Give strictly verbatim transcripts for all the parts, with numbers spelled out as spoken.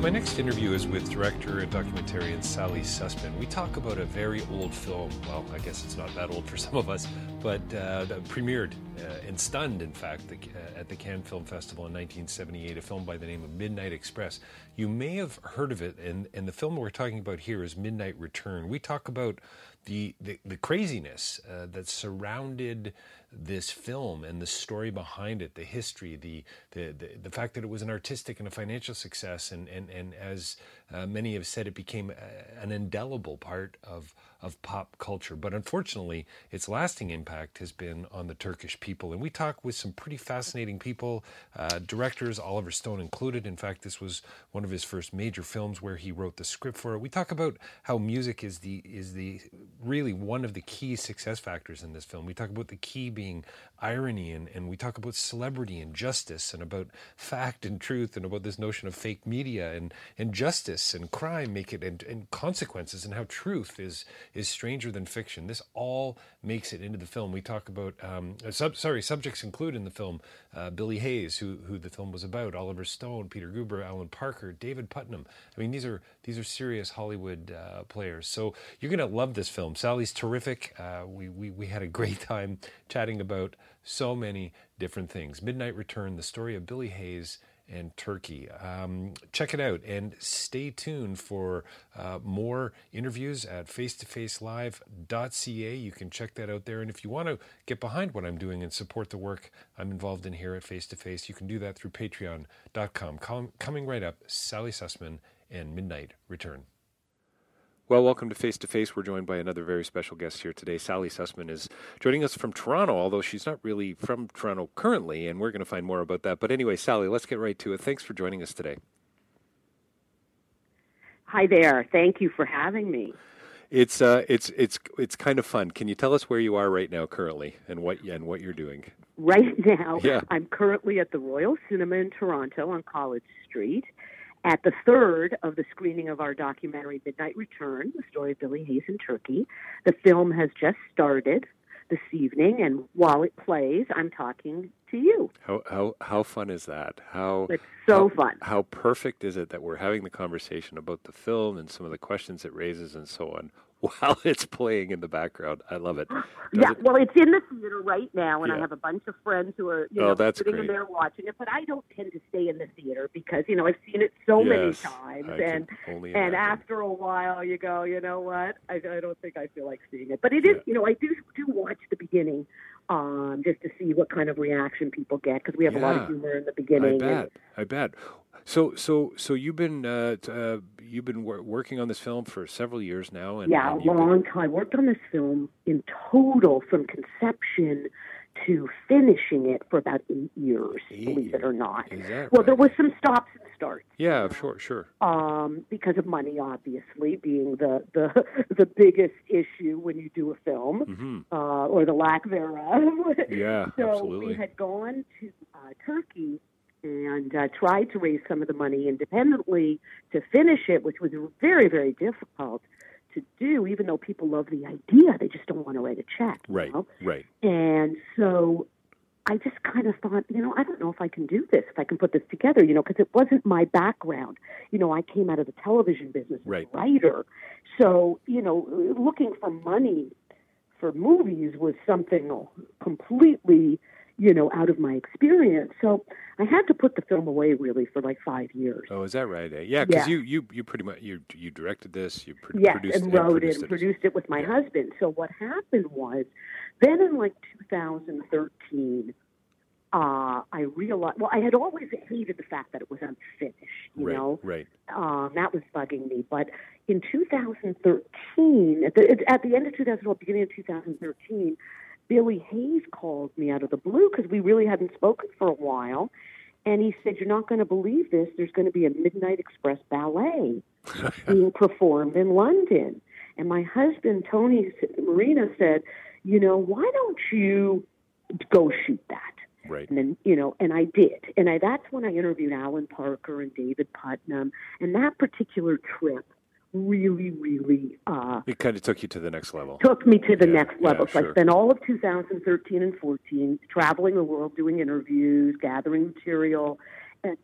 My next interview is with director and documentarian Sally Sussman. We talk about a very old film. Well, I guess it's not that old for some of us, but uh, premiered uh, and stunned, in fact, the, uh, at the Cannes Film Festival in nineteen seventy-eight, a film by the name of Midnight Express. You may have heard of it, and, and the film we're talking about here is Midnight Return. We talk about the, the, the craziness uh, that surrounded this film and the story behind it, the history, the the the, the fact that it was an artistic and a financial success, and and, and as uh, many have said, it became a, an indelible part of of pop culture. But unfortunately, its lasting impact has been on the Turkish people. And we talk with some pretty fascinating people, uh, directors, Oliver Stone included. In fact, this was one of his first major films where he wrote the script for it. We talk about how music is the is the really one of the key success factors in this film. We talk about the key being irony, and, and we talk about celebrity and justice, and about fact and truth, and about this notion of fake media, and, and justice and crime make it, and, and consequences, and how truth is is stranger than fiction. This all makes it into the film. We talk about um, sub, sorry subjects include in the film uh, Billy Hayes, who who the film was about, Oliver Stone, Peter Guber, Alan Parker, David Putnam. I mean, these are these are serious Hollywood uh, players. So you're gonna love this film. Sally's terrific. Uh, we we we had a great time chatting about so many different things. Midnight Return, the story of Billy Hayes and Turkey. Um, check it out and stay tuned for uh, more interviews at face to face live dot c a. You can check that out there. And if you want to get behind what I'm doing and support the work I'm involved in here at Face to Face, you can do that through patreon dot com. Com- coming right up, Sally Sussman and Midnight Return. Well, welcome to Face to Face. We're joined by another very special guest here today. Sally Sussman is joining us from Toronto, although she's not really from Toronto currently, and we're going to find more about that. But anyway, Sally, let's get right to it. Thanks for joining us today. Hi there. Thank you for having me. It's uh, it's it's it's kind of fun. Can you tell us where you are right now currently and what and what you're doing? Right now, yeah. I'm currently at the Royal Cinema in Toronto on College Street, at the third of the screening of our documentary, Midnight Return, the story of Billy Hayes and Turkey. The film has just started this evening, and while it plays, I'm talking to you. How how, how fun is that? How It's so how, fun. How perfect is it that we're having the conversation about the film and some of the questions it raises and so on while it's playing in the background? I love it. Does yeah, it... well, it's in the theater right now, and yeah. I have a bunch of friends who are you oh, know, sitting in there watching it, but I don't tend to stay in the theater because, you know, I've seen it so yes, many times, I and and after a while you go, you know what, I, I don't think I feel like seeing it. But it yeah. is, you know, I do, do watch the beginning um, just to see what kind of reaction people get, because we have yeah. a lot of humor in the beginning. I bet, and, I bet. So, so, so you've been uh, uh, you've been wor- working on this film for several years now, and yeah, and a long been... time. I worked on this film in total from conception to finishing it for about eight years, eight believe years. it or not. Exactly. Well, there was some stops and starts. Yeah, sure, sure. Um, because of money, obviously, being the the, the biggest issue when you do a film, mm-hmm. uh, or the lack thereof. Yeah, so absolutely. We had gone to uh, Turkey and uh, tried to raise some of the money independently to finish it, which was very, very difficult to do, even though people love the idea, they just don't want to write a check. Right, you know? Right. And so I just kind of thought, you know, I don't know if I can do this, if I can put this together, you know, because it wasn't my background. You know, I came out of the television business as right. a writer. So, you know, looking for money for movies was something completely, you know, out of my experience. So I had to put the film away really for like five years. Oh, is that right? Eh? Yeah, because yeah. you, you, you pretty much, you you directed this, you pro- yes, produced and wrote it, and, it, and it. produced it with my yeah. husband. So what happened was, then in like two thousand thirteen, uh, I realized, well, I had always hated the fact that it was unfinished, you right, know? Right, um, that was bugging me. But in two thousand thirteen, at the, at the end of two thousand twelve, beginning of two thousand thirteen, Billy Hayes called me out of the blue because we really hadn't spoken for a while. And he said, "You're not going to believe this. There's going to be a Midnight Express ballet being performed in London." And my husband, Tony Marina, said, "You know, why don't you go shoot that?" Right. And then, you know, and I did. And I, that's when I interviewed Alan Parker and David Putnam. And that particular trip really, really... Uh, it kind of took you to the next level. Took me to the yeah, next level. Yeah, so sure. I spent all of two thousand thirteen and fourteen traveling the world, doing interviews, gathering material. And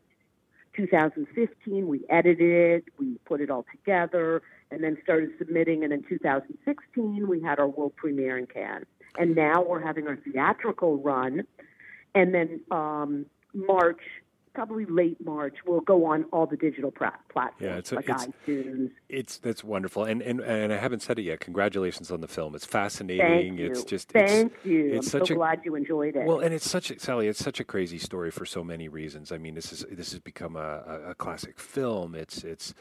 two thousand fifteen, we edited, we put it all together, and then started submitting. And in two thousand sixteen, we had our world premiere in Cannes. And now we're having our theatrical run. And then um, March, probably late March, we'll go on all the digital pra- platforms yeah, it's a, like it's, iTunes. It's that's wonderful, and, and and I haven't said it yet. Congratulations on the film. It's fascinating. Thank you. It's just thank it's, you. It's I'm such so a, glad you enjoyed it. Well, and it's such a, Sally. It's such a crazy story for so many reasons. I mean, this is this has become a, a classic film. It's it's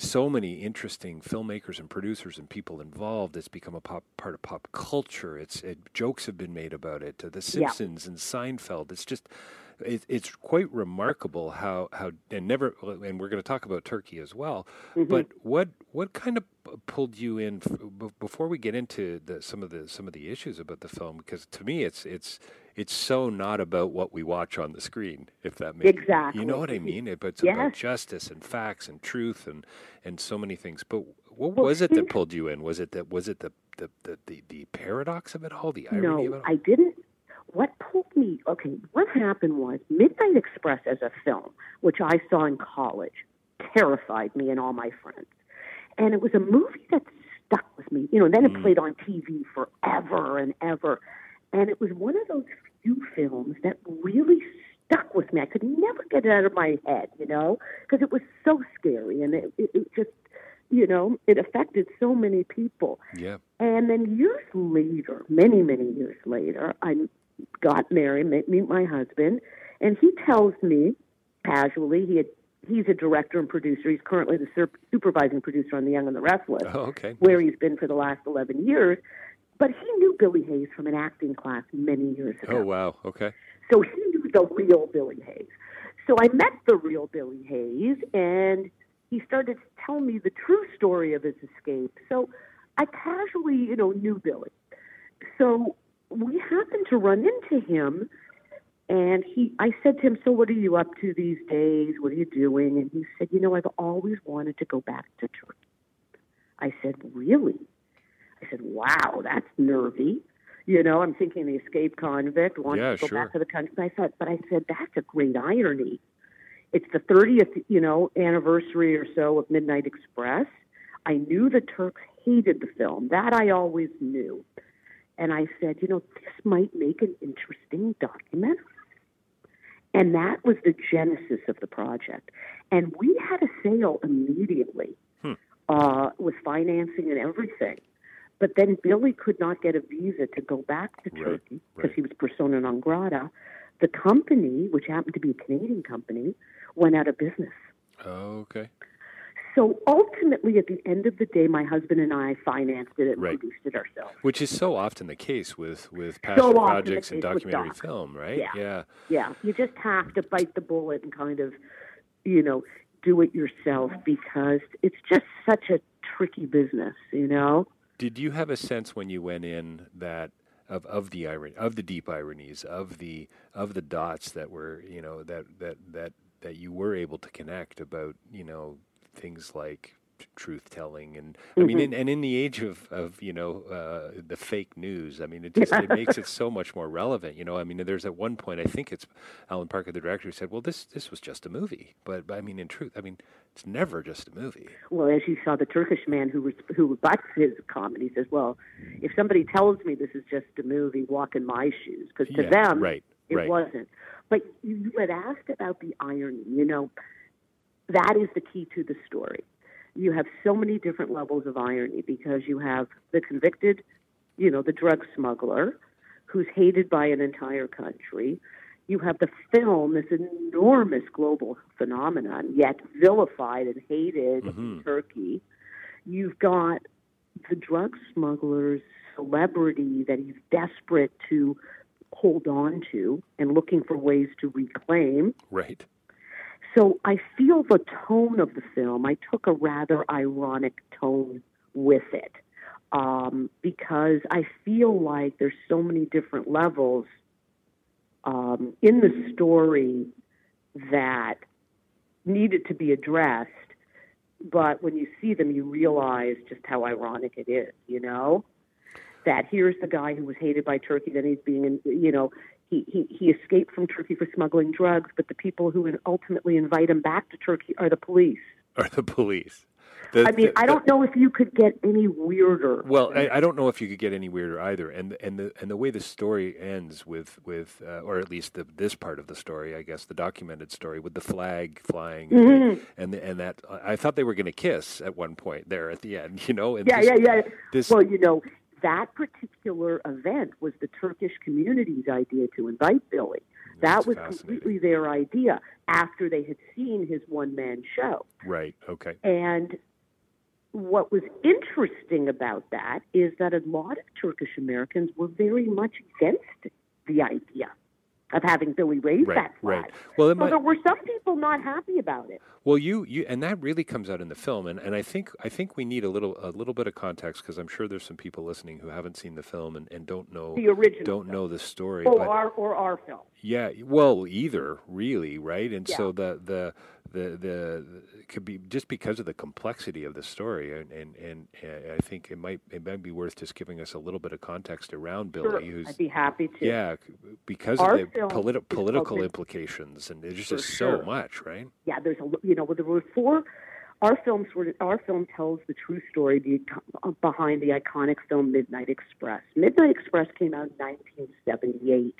so many interesting filmmakers and producers and people involved. It's become a pop, part of pop culture. It's it, jokes have been made about it. The Simpsons yeah. and Seinfeld. It's just. It, it's quite remarkable how, how and never and we're going to talk about Turkey as well. Mm-hmm. But what what kind of pulled you in f- before we get into the, some of the some of the issues about the film? Because to me, it's it's it's so not about what we watch on the screen, if that makes sense. Exactly. You know what I mean? It, but it's yes. about justice and facts and truth and, and so many things. But what well, was it that pulled you in? Was it that was it the the, the, the, the paradox of it all? The irony no, of it all? I didn't. What pulled me, okay, what happened was Midnight Express as a film, which I saw in college, terrified me and all my friends. And it was a movie that stuck with me. You know, and then it played on T V forever and ever. And it was one of those few films that really stuck with me. I could never get it out of my head, you know, because it was so scary. And it, it, it just, you know, it affected so many people. Yeah. And then years later, many, many years later, I got married, meet my husband, and he tells me casually he had, he's a director and producer. He's currently the sur- supervising producer on The Young and the Restless, oh, okay. where he's been for the last eleven years. But he knew Billy Hayes from an acting class many years ago. Oh, wow. Okay. So he knew the real Billy Hayes. So I met the real Billy Hayes, and he started to tell me the true story of his escape. So I casually, you know, knew Billy. So we happened to run into him, and he. I said to him, "So what are you up to these days? What are you doing?" And he said, "You know, I've always wanted to go back to Turkey." I said, "Really?" I said, "Wow, that's nervy." You know, I'm thinking the escaped convict wants yeah, to go sure. back to the country. But I thought, but I said, that's a great irony. It's the thirtieth, you know, anniversary or so of Midnight Express. I knew the Turks hated the film. That I always knew. And I said, you know, this might make an interesting documentary. And that was the genesis of the project. And we had a sale immediately hmm. uh, with financing and everything. But then Billy could not get a visa to go back to Turkey because right, right. he was persona non grata. The company, which happened to be a Canadian company, went out of business. Oh, okay. So ultimately, at the end of the day, my husband and I financed it and right. produced it ourselves. Which is so often the case with, with passion so projects and documentary doc. film, right? Yeah. yeah. Yeah. You just have to bite the bullet and kind of, you know, do it yourself because it's just such a tricky business, you know? Did you have a sense when you went in that of, of the irony, of the deep ironies, of the of the dots that were, you know, that that that, that you were able to connect about, you know, things like truth-telling and mm-hmm. I mean in, and in the age of, of you know uh, the fake news, I mean it just it makes it so much more relevant, you know I mean there's at one point I think it's Alan Parker, the director, who said, well this this was just a movie, but, but I mean in truth I mean it's never just a movie. Well, as you saw, the Turkish man who was, who butts his comedy says, well, if somebody tells me this is just a movie, walk in my shoes, because to yeah, them right, it right. wasn't. But you had asked about the irony, you know that is the key to the story. You have so many different levels of irony because you have the convicted, you know, the drug smuggler who's hated by an entire country. You have the film, this enormous global phenomenon, yet vilified and hated mm-hmm. in Turkey. You've got the drug smuggler's celebrity that he's desperate to hold on to and looking for ways to reclaim. Right. So I feel the tone of the film. I took a rather ironic tone with it um, because I feel like there's so many different levels um, in the story that needed to be addressed. But when you see them, you realize just how ironic it is, you know, that here's the guy who was hated by Turkey, then he's being, in, you know, He, he he escaped from Turkey for smuggling drugs, but the people who ultimately invite him back to Turkey are the police. Are the police. The, I mean, the, I don't the, know if you could get any weirder. Well, I, I don't know if you could get any weirder either. And and the and the way the story ends with with uh, or at least the, this part of the story, I guess, the documented story with the flag flying mm-hmm. and, and the, and that I thought they were going to kiss at one point there at the end, you know. And yeah, this, yeah, yeah, yeah. Well, you know. That particular event was the Turkish community's idea to invite Billy. That's that was completely their idea after they had seen his one-man show. Right, okay. And what was interesting about that is that a lot of Turkish Americans were very much against the idea of having Billy raise right, that flag. Right. Well, so might... there were some people not happy about it. Well, you, you and that really comes out in the film, and, and I think I think we need a little a little bit of context because I'm sure there's some people listening who haven't seen the film and, and don't know the original don't film. know the story. Or but, our or our film. Yeah. Well, either really, right? And yeah. so the the. The, the the could be just because of the complexity of the story, and, and, and uh, I think it might it might be worth just giving us a little bit of context around Billy. Sure, who's, I'd be happy to. Yeah, because Our of the politi- political implications, and there's just, just sure. so much, right? Yeah, there's a you know there were four. Our film sort of, our film tells the true story behind the iconic film Midnight Express. Midnight Express came out in nineteen seventy-eight.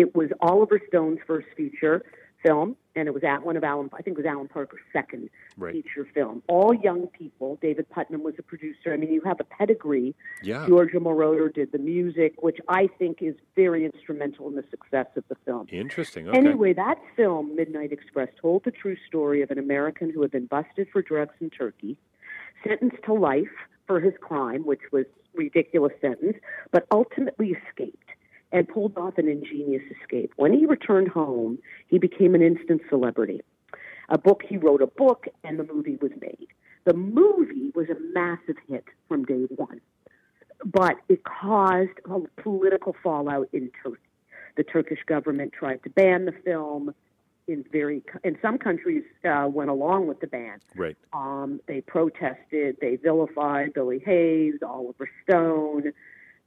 It was Oliver Stone's first feature film, and it was at one of Alan, I think it was Alan Parker's second right. feature film. All young people. David Putnam was a producer. I mean, you have a pedigree. Yeah. Giorgio Moroder did the music, which I think is very instrumental in the success of the film. Interesting. Okay. Anyway, that film, Midnight Express, told the true story of an American who had been busted for drugs in Turkey, sentenced to life for his crime, which was a ridiculous sentence, but ultimately escaped. And pulled off an ingenious escape. When he returned home, he became an instant celebrity. A book, he wrote a book, and the movie was made. The movie was a massive hit from day one, but it caused a political fallout in Turkey. The Turkish government tried to ban the film. In very, in some countries, uh, went along with the ban. Right. Um, they protested. They vilified Billy Hayes, Oliver Stone.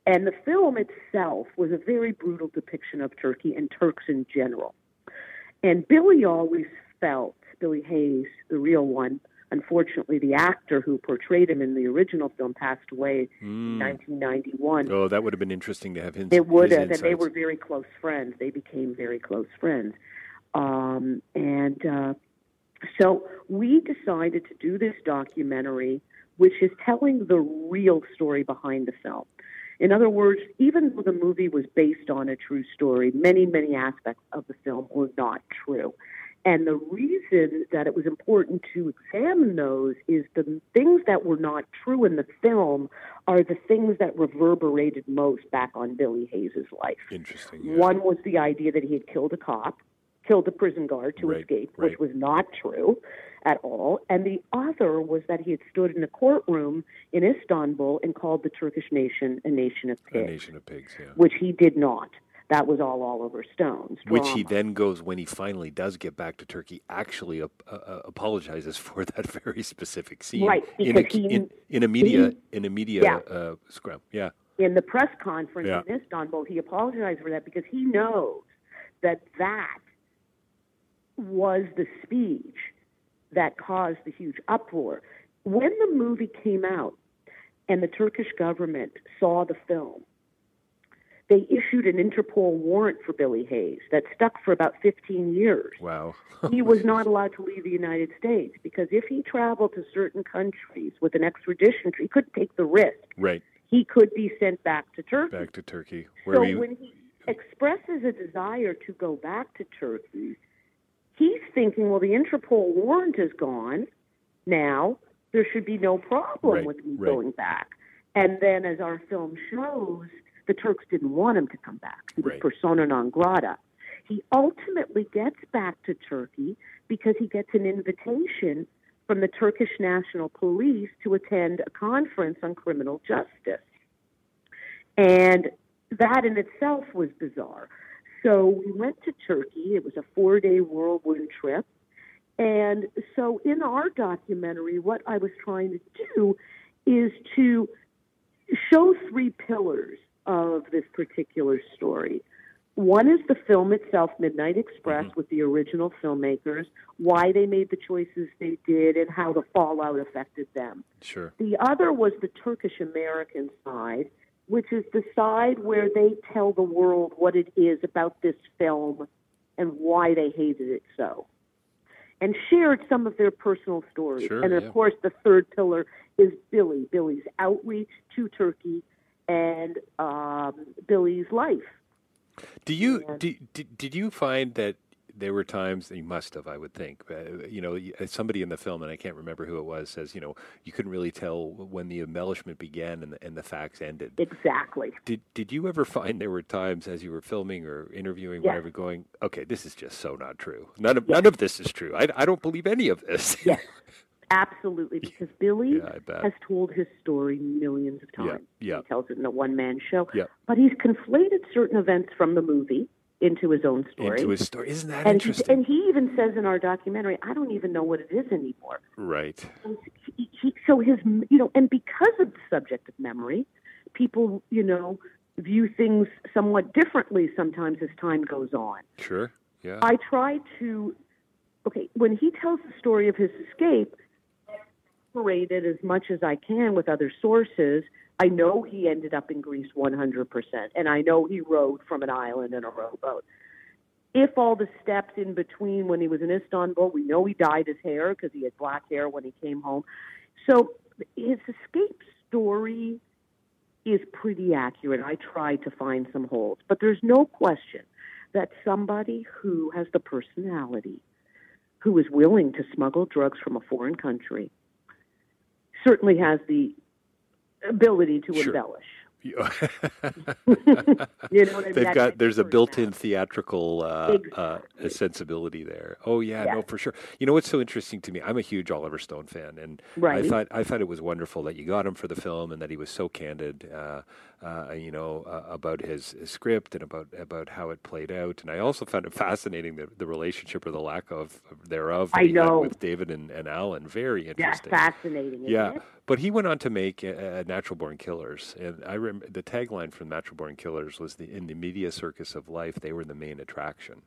And the film itself was a very brutal depiction of Turkey and Turks in general. And Billy always felt, Billy Hayes, the real one, unfortunately the actor who portrayed him in the original film passed away mm. in nineteen ninety-one. Oh, that would have been interesting to have him. It would have, and they were very close friends. They became very close friends. Um, and uh, so we decided to do this documentary, which is telling the real story behind the film. In other words, even though the movie was based on a true story, many, many aspects of the film were not true. And the reason that it was important to examine those is the things that were not true in the film are the things that reverberated most back on Billy Hayes' life. Interesting. Yeah. One was the idea that he had killed a cop, killed a prison guard to right, escape, right. which was not true at all. And the other was that he had stood in a courtroom in Istanbul and called the Turkish nation a nation of pigs. A nation of pigs, yeah. Which he did not. That was all Oliver Stone's drama. Which he then goes, when he finally does get back to Turkey, actually ap- uh, apologizes for that very specific scene. Right. In a, he, in, in a media, he, in a media yeah. uh, scrum. Yeah. In the press conference yeah. in Istanbul, he apologized for that because he knows that that was the speech that caused the huge uproar. When the movie came out and the Turkish government saw the film, they issued an Interpol warrant for Billy Hayes that stuck for about fifteen years. Wow. He was not allowed to leave the United States because if he traveled to certain countries with an extradition, he couldn't take the risk. Right. He could be sent back to Turkey. Back to Turkey. Where so you... when he expresses a desire to go back to Turkey, he's thinking, well, the Interpol warrant is gone. Now there should be no problem right, with me right. going back. And then as our film shows, the Turks didn't want him to come back. He was right. persona non grata. He ultimately gets back to Turkey because he gets an invitation from the Turkish National Police to attend a conference on criminal justice. And that in itself was bizarre. So we went to Turkey. It was a four-day whirlwind trip. And so in our documentary, what I was trying to do is to show three pillars of this particular story. One is the film itself, Midnight Express, mm-hmm. with the original filmmakers, why they made the choices they did and how the fallout affected them. Sure. The other was the Turkish-American side, which is the side where they tell the world what it is about this film and why they hated it so, and shared some of their personal stories. Sure, and, of yeah. course, the third pillar is Billy, Billy's outreach to Turkey and um, Billy's life. Do you and, do, did, did you find that there were times, you must have, I would think, uh, you know, somebody in the film, and I can't remember who it was, says, you know, you couldn't really tell when the embellishment began and the, and the facts ended. Exactly. Did Did you ever find there were times as you were filming or interviewing, yes. whatever, going, okay, this is just so not true. None of yes. none of this is true. I, I don't believe any of this. Yes, absolutely, because Billy yeah, has told his story millions of times. Yeah, yeah. He tells it in a one-man show. Yeah. But he's conflated certain events from the movie into his own story. Into his story. Isn't that and interesting? He, and he even says in our documentary, I don't even know what it is anymore. Right. He, he, so his, you know, and because of the subject of memory, people, you know, view things somewhat differently sometimes as time goes on. Sure, yeah. I try to, okay, when he tells the story of his escape, separated as much as I can with other sources. I know he ended up in Greece one hundred percent, and I know he rowed from an island in a rowboat. If all the steps in between when he was in Istanbul, we know he dyed his hair because he had black hair when he came home. So his escape story is pretty accurate. I tried to find some holes, but there's no question that somebody who has the personality, who is willing to smuggle drugs from a foreign country, certainly has the ability to sure. embellish. you know what I mean? They've got, there's a built-in theatrical uh, exactly. uh, sensibility there. Oh yeah, yeah, no, for sure. You know what's so interesting to me? I'm a huge Oliver Stone fan, and right. I thought I thought it was wonderful that you got him for the film, and that he was so candid, uh, uh, you know, uh, about his, his script and about about how it played out. And I also found it fascinating the, the relationship or the lack of thereof I know. with David and, and Alan. Very interesting. That's fascinating. Isn't yeah. it? But he went on to make uh, Natural Born Killers, and I remember the tagline from Natural Born Killers was, the in the media circus of life, they were the main attraction.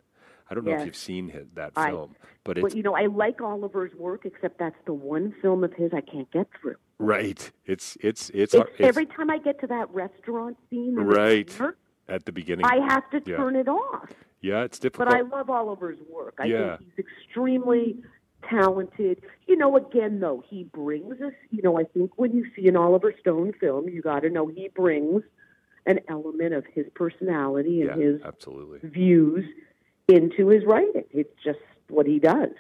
I don't yes. know if you've seen his, that I, film, but it's, well, you know, I like Oliver's work, except that's the one film of his I can't get through. Right, it's it's it's, it's, it's every time I get to that restaurant scene, right dinner, at the beginning, I have to yeah. turn it off. Yeah, it's difficult. But I love Oliver's work. I yeah. think he's extremely talented. You know, again, though, he brings us, you know, I think when you see an Oliver Stone film, you got to know he brings an element of his personality and yeah, his absolutely. views into his writing. It's just what he does.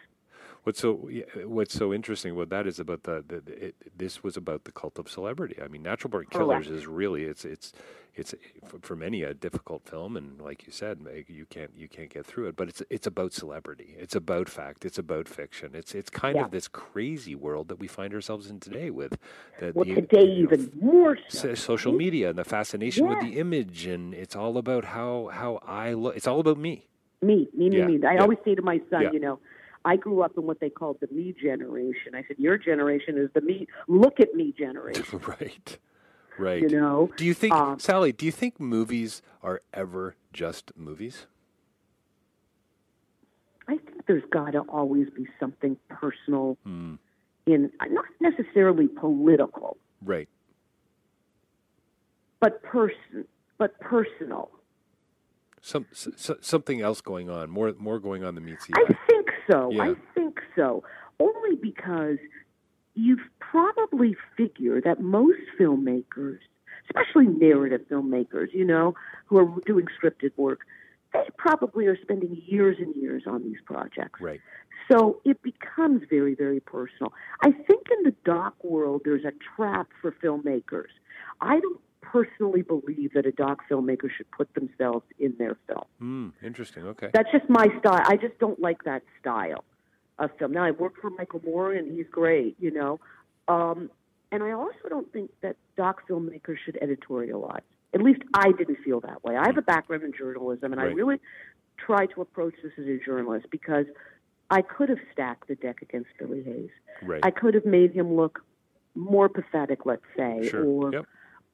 What's so what's so interesting about that is about the, the it, this was about the cult of celebrity. I mean, Natural Born Killers Correct. is really it's it's it's for many a difficult film, and like you said, you can't you can't get through it. But it's it's about celebrity. It's about fact. It's about fiction. It's it's kind yeah. of this crazy world that we find ourselves in today with the, well, the, today you know, even more so. social media and the fascination yeah. with the image, and it's all about how how I look. It's all about me. Me, me, me, yeah. me. I yeah. always say to my son, yeah. you know. I grew up in what they called the me generation. I said, your generation is the me, look at me generation. Right, right. You know? Do you think, um, Sally, do you think movies are ever just movies? I think there's got to always be something personal, mm. in, not necessarily political. Right. But person, but personal. Some so, something else going on, more more going on than meets the eye. I think so. Yeah. I think so. Only because you've probably figured that most filmmakers, especially narrative filmmakers, you know, who are doing scripted work, they probably are spending years and years on these projects. Right. So it becomes very, very personal. I think in the doc world, there's a trap for filmmakers. I don't personally believe that a doc filmmaker should put themselves in their film. Mm, interesting, okay. That's just my style. I just don't like that style of film. Now, I work for Michael Moore, and he's great, you know. Um, and I also don't think that doc filmmakers should editorialize. At least I didn't feel that way. I have a background in journalism, and right. I really try to approach this as a journalist because I could have stacked the deck against Billy Hayes. Right. I could have made him look more pathetic, let's say, sure. or... Yep.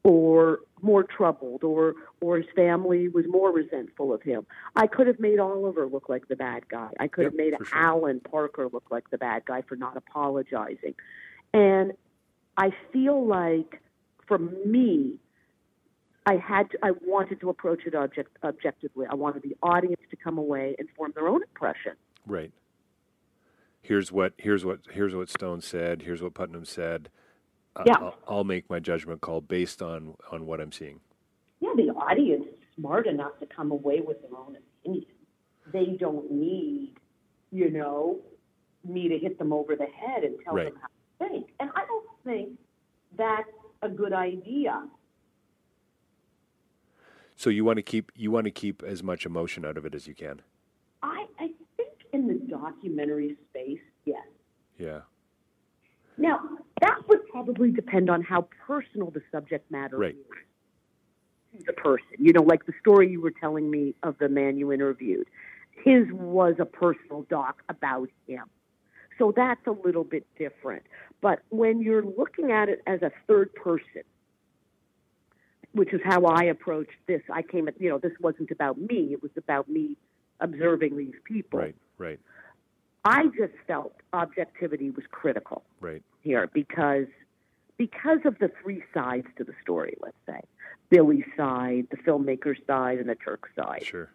or more troubled, or or his family was more resentful of him. I could have made Oliver look like the bad guy. I could yep, have made sure. Alan Parker look like the bad guy for not apologizing. And I feel like, for me, I had to, I wanted to approach it object, objectively. I wanted the audience to come away and form their own impression. Right. Here's what here's what here's what Stone said. Here's what Putnam said. Yeah. I'll, I'll make my judgment call based on, on what I'm seeing. Yeah, the audience is smart enough to come away with their own opinion. They don't need, you know, me to hit them over the head and tell right. them how to think. And I don't think that's a good idea. So you want to keep you want to keep as much emotion out of it as you can. I, I think in the documentary space, yes. Yeah. Now, that would probably depend on how personal the subject matter right. is to the person. You know, like the story you were telling me of the man you interviewed. His was a personal doc about him. So that's a little bit different. But when you're looking at it as a third person, which is how I approached this, I came at, you know, this wasn't about me. It was about me observing these people. Right, right. I just felt objectivity was critical right. here because because of the three sides to the story, let's say. Billy's side, the filmmaker's side, and the Turk side. Sure.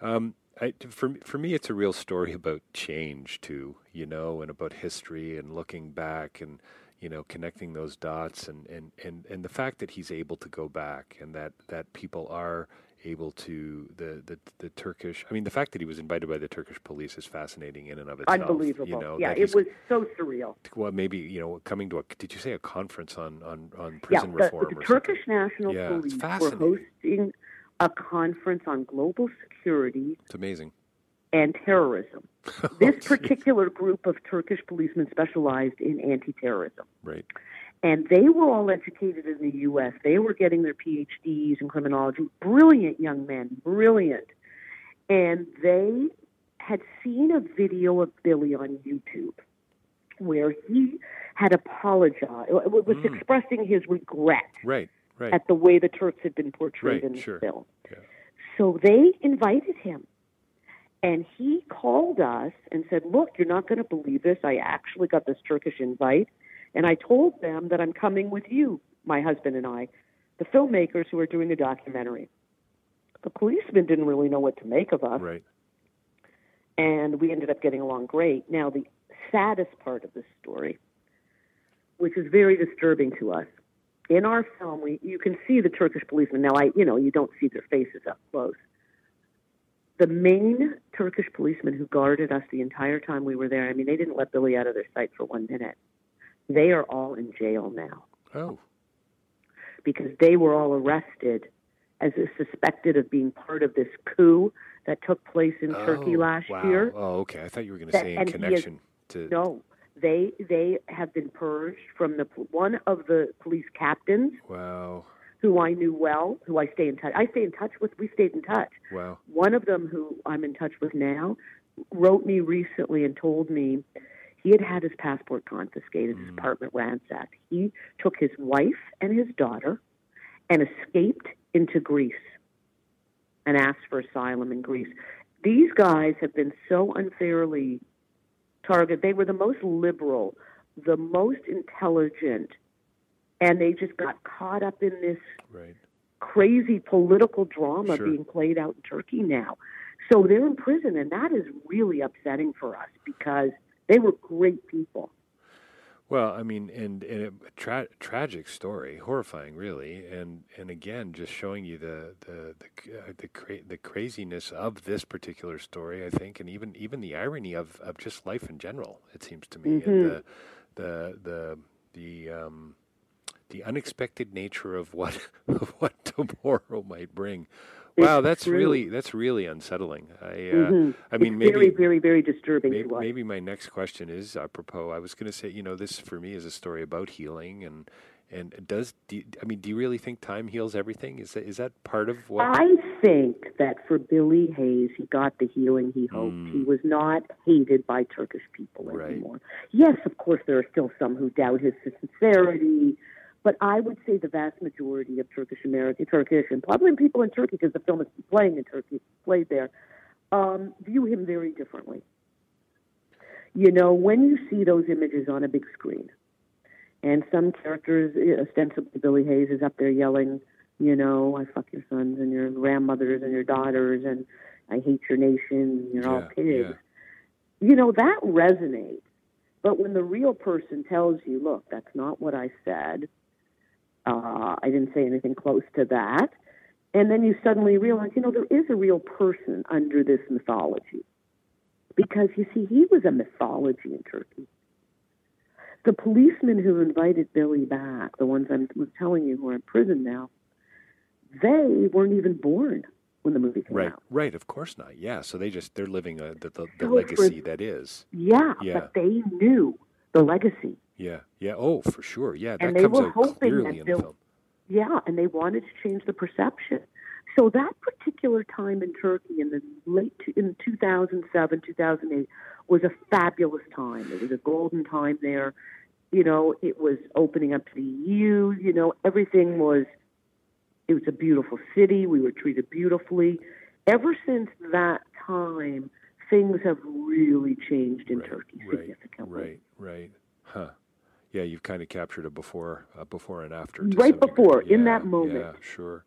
Um, I, for, for me, it's a real story about change, too, you know, and about history and looking back and, you know, connecting those dots and, and, and, and the fact that he's able to go back and that, that people are able to the, the the Turkish. I mean, the fact that he was invited by the Turkish police is fascinating in and of itself. Unbelievable. You know, yeah, it was so surreal. Well, maybe you know, coming to a did you say a conference on on, on prison yeah, the, reform? The or Turkish something? National yeah, Police were hosting a conference on global security. It's amazing. And terrorism. oh, this particular geez. group of Turkish policemen specialized in anti-terrorism. Right. And they were all educated in the U S. They were getting their P H Ds in criminology. Brilliant young men, brilliant. And they had seen a video of Billy on YouTube where he had apologized, was mm. expressing his regret right, right. at the way the Turks had been portrayed right, in the sure. film. Yeah. So they invited him. And he called us and said, look, you're not going to believe this. I actually got this Turkish invite. And I told them that I'm coming with you, my husband and I, the filmmakers who are doing the documentary. The policemen didn't really know what to make of us. Right. And we ended up getting along great. Now, the saddest part of this story, which is very disturbing to us, in our film, we, you can see the Turkish policemen. Now, I, you know, you don't see their faces up close. the main Turkish policeman who guarded us the entire time we were there, I mean, they didn't let Billy out of their sight for one minute. They are all in jail now. Oh. Because they were all arrested as suspected of being part of this coup that took place in oh, Turkey last wow. year. Oh, okay. I thought you were going to say in connection is, to... No, they they have been purged from the one of the police captains. Wow. Who I knew well, who I stay in touch. I stay in touch with. We stayed in touch. Wow. One of them, who I'm in touch with now, wrote me recently and told me he had had his passport confiscated, mm. his apartment ransacked. He took his wife and his daughter and escaped into Greece and asked for asylum in Greece. These guys have been so unfairly targeted. They were the most liberal, the most intelligent. And they just got caught up in this right. crazy political drama sure. being played out in Turkey now. So they're in prison, and that is really upsetting for us because they were great people. Well, I mean, and, and a tra- tragic story, horrifying, really, and and again, just showing you the the the uh, the, cra- the craziness of this particular story, I think, and even even the irony of, of just life in general. It seems to me, mm-hmm. and the the the the. Um, The unexpected nature of what of what tomorrow might bring. Wow, it's that's true. really that's really unsettling. I, uh, mm-hmm. I mean, it's maybe very, very, very disturbing. Maybe, to us. Maybe my next question is apropos. I was going to say, you know, this for me is a story about healing, and and does do, I mean, do you really think time heals everything? Is that, is that part of what? I think that for Billy Hayes, he got the healing he hoped. Mm. He was not hated by Turkish people anymore. Right. Yes, of course, there are still some who doubt his sincerity. But I would say the vast majority of Turkish American, Turkish, and probably people in Turkey, because the film is playing in Turkey, played there, um, view him very differently. You know, when you see those images on a big screen, and some characters, ostensibly Billy Hayes, is up there yelling, you know, I fuck your sons and your grandmothers and your daughters, and I hate your nation, and you're yeah, all pigs. Yeah. You know, that resonates. But when the real person tells you, look, that's not what I said, Uh, I didn't say anything close to that. And then you suddenly realize, you know, there is a real person under this mythology. Because, you see, he was a mythology in Turkey. The policemen who invited Billy back, the ones I was telling you who are in prison now, they weren't even born when the movie came right, out. Right, right, of course not. Yeah, so they just, they're living a, the, the, the so legacy for, that is. Yeah, yeah, but they knew the legacy. Yeah, yeah, oh, for sure, yeah, that comes out clearly in the film. Yeah, and they wanted to change the perception. So that particular time in Turkey in the late in two thousand seven, two thousand eight was a fabulous time. It was a golden time there. You know, it was opening up to the E U. You know, everything was. It was a beautiful city. We were treated beautifully. Ever since that time, things have really changed in Turkey significantly. Right, right, huh. Yeah, you've kind of captured a before, a before and after. Right before, yeah, in that moment. Yeah, sure.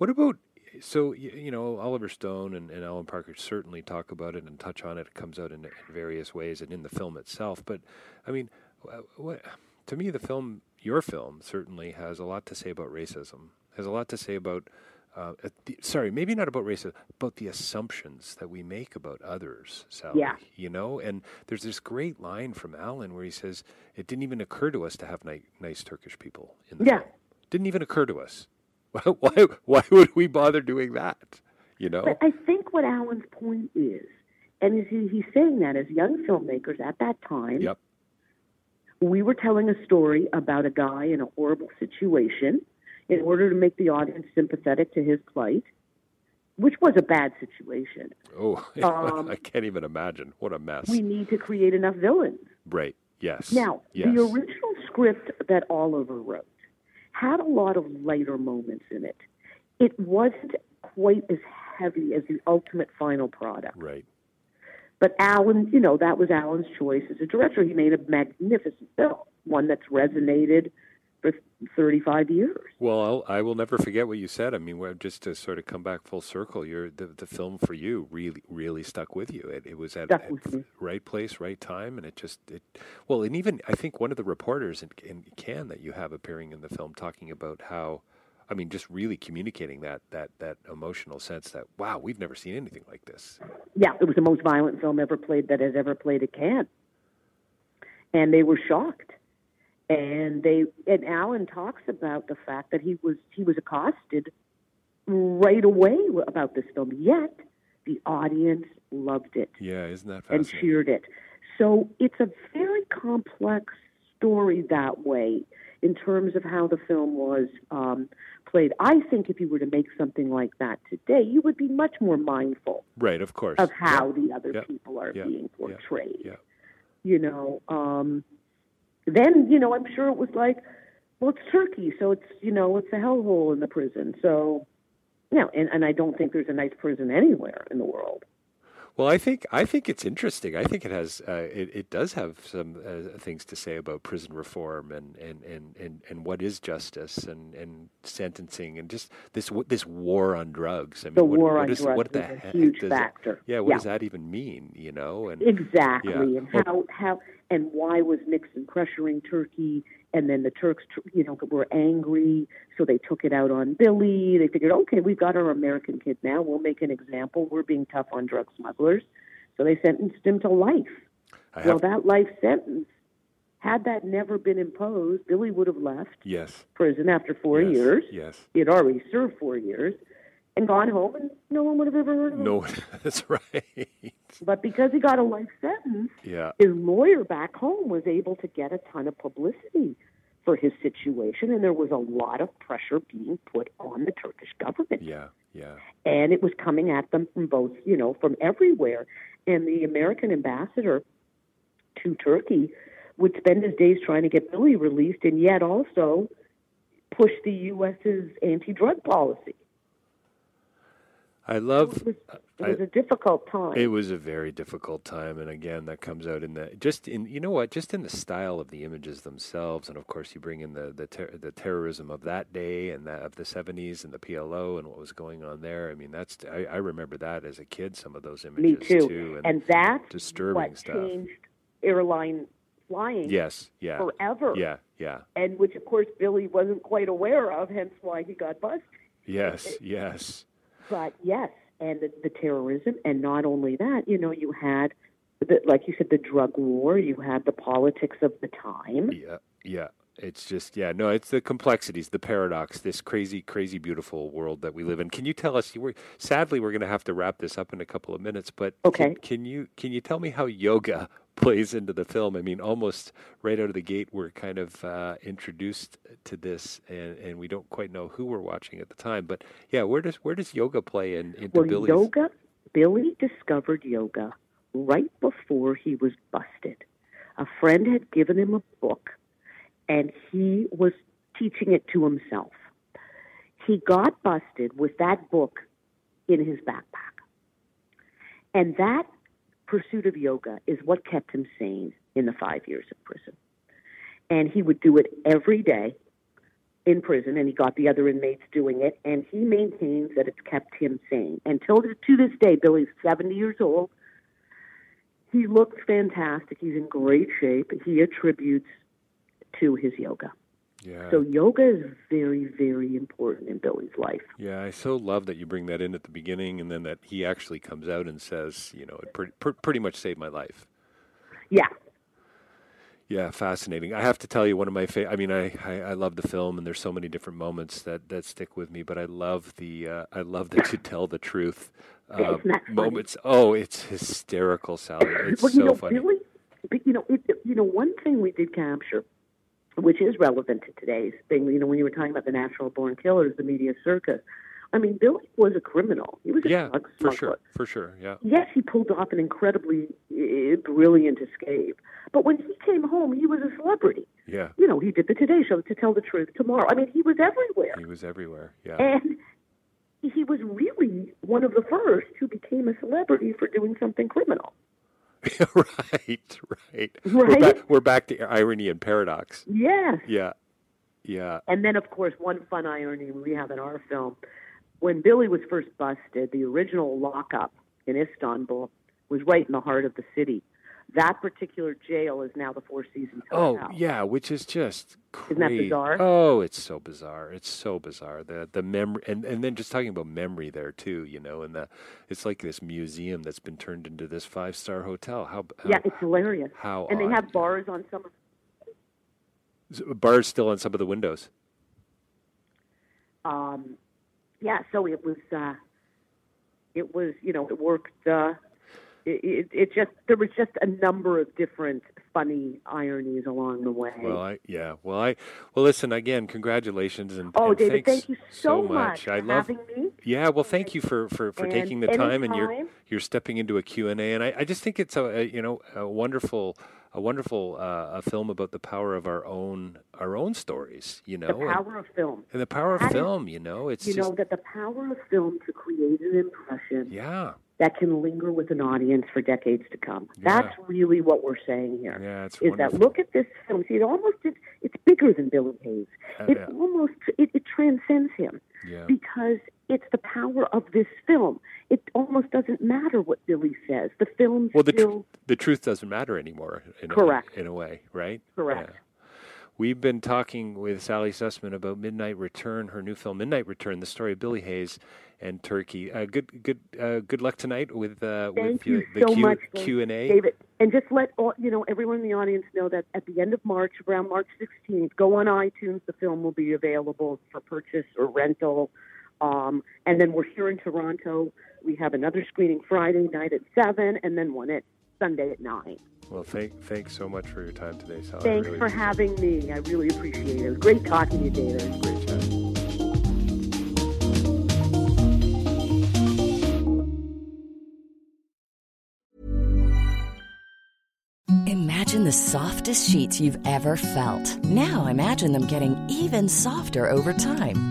What about, so, you know, Oliver Stone and, and Alan Parker certainly talk about it and touch on it. It comes out in, in various ways and in the film itself. But, I mean, what, to me, the film, your film, certainly has a lot to say about racism, has a lot to say about, uh, the, sorry, maybe not about racism, about the assumptions that we make about others, Sally, yeah. you know? And there's this great line from Alan where he says, it didn't even occur to us to have ni- nice Turkish people in the yeah. film. Didn't even occur to us. Why, why would we bother doing that, you know? But I think what Alan's point is, and is he, he's saying that as young filmmakers at that time, yep. we were telling a story about a guy in a horrible situation in order to make the audience sympathetic to his plight, which was a bad situation. Oh, um, I can't even imagine. What a mess. We need to create enough villains. Right, yes. Now, yes. the original script that Oliver wrote had a lot of lighter moments in it. It wasn't quite as heavy as the ultimate final product. Right. But Alan, you know, that was Alan's choice as a director. He made a magnificent film, one that's resonated for thirty-five years. Well, I'll, I will never forget what you said. I mean, just to sort of come back full circle, your the, the film for you really, really stuck with you. It, it was at, at right place, right time, and it just it. Well, and even I think one of the reporters in, in Cannes that you have appearing in the film talking about how. I mean, just really communicating that that that emotional sense that, wow, we've never seen anything like this. Yeah, it was the most violent film ever played that has ever played at Cannes. And they were shocked. And they and Alan talks about the fact that he was he was accosted right away about this film, yet the audience loved it. Yeah, isn't that fascinating? And cheered it. So it's a very complex story that way in terms of how the film was um, played. I think if you were to make something like that today, you would be much more mindful, right? Of course, of how yeah. the other yeah. people are yeah. being portrayed. Yeah. Yeah. You know, um, then you know, I'm sure it was like, well, it's Turkey, so it's you know, it's a hellhole in the prison. So, you know, and, and I don't think there's a nice prison anywhere in the world. Well, I think I think it's interesting. I think it has uh, it, it does have some uh, things to say about prison reform and, and, and, and, and what is justice and, and sentencing and just this this war on drugs. I mean, the what, war what on is, drugs what the is a huge factor. It, yeah, what yeah. does that even mean? You know, and exactly, yeah. and how well, how and why was Nixon pressuring Turkey? And then the Turks, you know, were angry, so they took it out on Billy. They figured, okay, we've got our American kid now. We'll make an example. We're being tough on drug smugglers. So they sentenced him to life. I well, have... that life sentence, had that never been imposed, Billy would have left yes. prison after four yes. years. Yes, he had already served four years and gone home, and no one would have ever heard of him. No, that's right. But because he got a life sentence, yeah. his lawyer back home was able to get a ton of publicity for his situation, and there was a lot of pressure being put on the Turkish government. Yeah, yeah. And it was coming at them from both, you know, from everywhere. And the American ambassador to Turkey would spend his days trying to get Billy released and yet also push the U S's anti-drug policy. I love. It was, it was I, a difficult time. It was a very difficult time, and again, that comes out in the just in you know what, just in the style of the images themselves, and of course, you bring in the the, ter- the terrorism of that day and that of the seventies and the P L O and what was going on there. I mean, that's I, I remember that as a kid. Some of those images Me too, too and, and that's disturbing what stuff. Changed airline flying. Yes, yeah, forever. Yeah, yeah, and which of course Billy wasn't quite aware of, hence why he got busted. Yes, yes. But yes, and the, the terrorism, and not only that, you know, you had, the, like you said, the drug war. You had the politics of the time. Yeah, yeah. It's just, yeah, no, it's the complexities, the paradox, this crazy, crazy, beautiful world that we live in. Can you tell us? You were sadly, we're going to have to wrap this up in a couple of minutes, but okay. can, can you can you tell me how yoga plays into the film? I mean, almost right out of the gate, we're kind of uh, introduced to this, and, and we don't quite know who we're watching at the time. But yeah, where does where does yoga play in, into well, Billy's? Yoga, Billy discovered yoga right before he was busted. A friend had given him a book, and he was teaching it to himself. He got busted with that book in his backpack, and that pursuit of yoga is what kept him sane in the five years of prison. And he would do it every day in prison, and he got the other inmates doing it, and he maintains that it's kept him sane. Until to this day, Billy's seventy years old. He looks fantastic. He's in great shape. He attributes to his yoga. Yeah. So yoga is very, very important in Billy's life. Yeah, I so love that you bring that in at the beginning, and then that he actually comes out and says, you know, it pretty, pretty much saved my life. Yeah. Yeah, fascinating. I have to tell you, one of my favorite, I mean, I, I, I love the film, and there's so many different moments that, that stick with me, but I love the, uh, I love that you tell the truth uh, moments. Funny? Oh, it's hysterical, Sally. It's well, you so know, funny. Billy, but, you know, it, you know, one thing we did capture, which is relevant to today's thing. You know, when you were talking about the Natural Born Killers, the media circus, I mean, Billy was a criminal. He was a yeah, drug smuggler. for sure, for sure, yeah. Yes, he pulled off an incredibly uh, brilliant escape. But when he came home, he was a celebrity. Yeah. You know, he did the Today Show, To Tell the Truth, Tomorrow. I mean, he was everywhere. He was everywhere, yeah. And he was really one of the first who became a celebrity for doing something criminal. right, right. right? We're, back, we're back to irony and paradox. Yeah. Yeah. Yeah. And then, of course, one fun irony we have in our film, when Billy was first busted, the original lockup in Istanbul was right in the heart of the city. That particular jail is now the Four Seasons Hotel. Oh, yeah, which is just crazy. Isn't that bizarre? Oh, it's so bizarre. It's so bizarre. The the memory, and, and then just talking about memory there, too, you know, and the, it's like this museum that's been turned into this five-star hotel. How, how Yeah, it's hilarious. How And odd. They have bars on some of Bars still on some of the windows. Um, yeah, so it was, uh, it was, you know, it worked, uh, It, it just there was just a number of different funny ironies along the way. Well, I, yeah. Well, I well listen again. Congratulations and oh, and David, thank you so, so much. much. I for love having me. Yeah. Well, thank you for, for, for taking the time, anytime. and you're you're stepping into a Q and A, and I, I just think it's a, a you know a wonderful a wonderful uh, a film about the power of our own our own stories. You know, the power and, of film and the power of that film. Is, you know, it's you just, know that the power of film to create an impression. Yeah. That can linger with an audience for decades to come. Yeah. That's really what we're saying here. Yeah, it's is wonderful. That look at this film? See, it almost it, it's bigger than Billy Hayes. Uh, it yeah. almost it, it transcends him yeah. because it's the power of this film. It almost doesn't matter what Billy says. The film well, still the, tr- the truth doesn't matter anymore. In correct. A, in a way, right? Correct. Yeah. We've been talking with Sally Sussman about Midnight Return, her new film, Midnight Return, the story of Billy Hayes and Turkey. Uh, good, good, uh, good luck tonight with uh, with you the so Q, much, Q and A, David. And just let all, you know everyone in the audience know that at the end of March, around March sixteenth, go on iTunes. The film will be available for purchase or rental. Um, and then we're here in Toronto. We have another screening Friday night at seven, and then one at Sunday at nine. Well, thank, thanks so much for your time today, Sally. Thanks really for having me. I really appreciate it. It was great talking to you, David. Great chat. Imagine the softest sheets you've ever felt. Now imagine them getting even softer over time.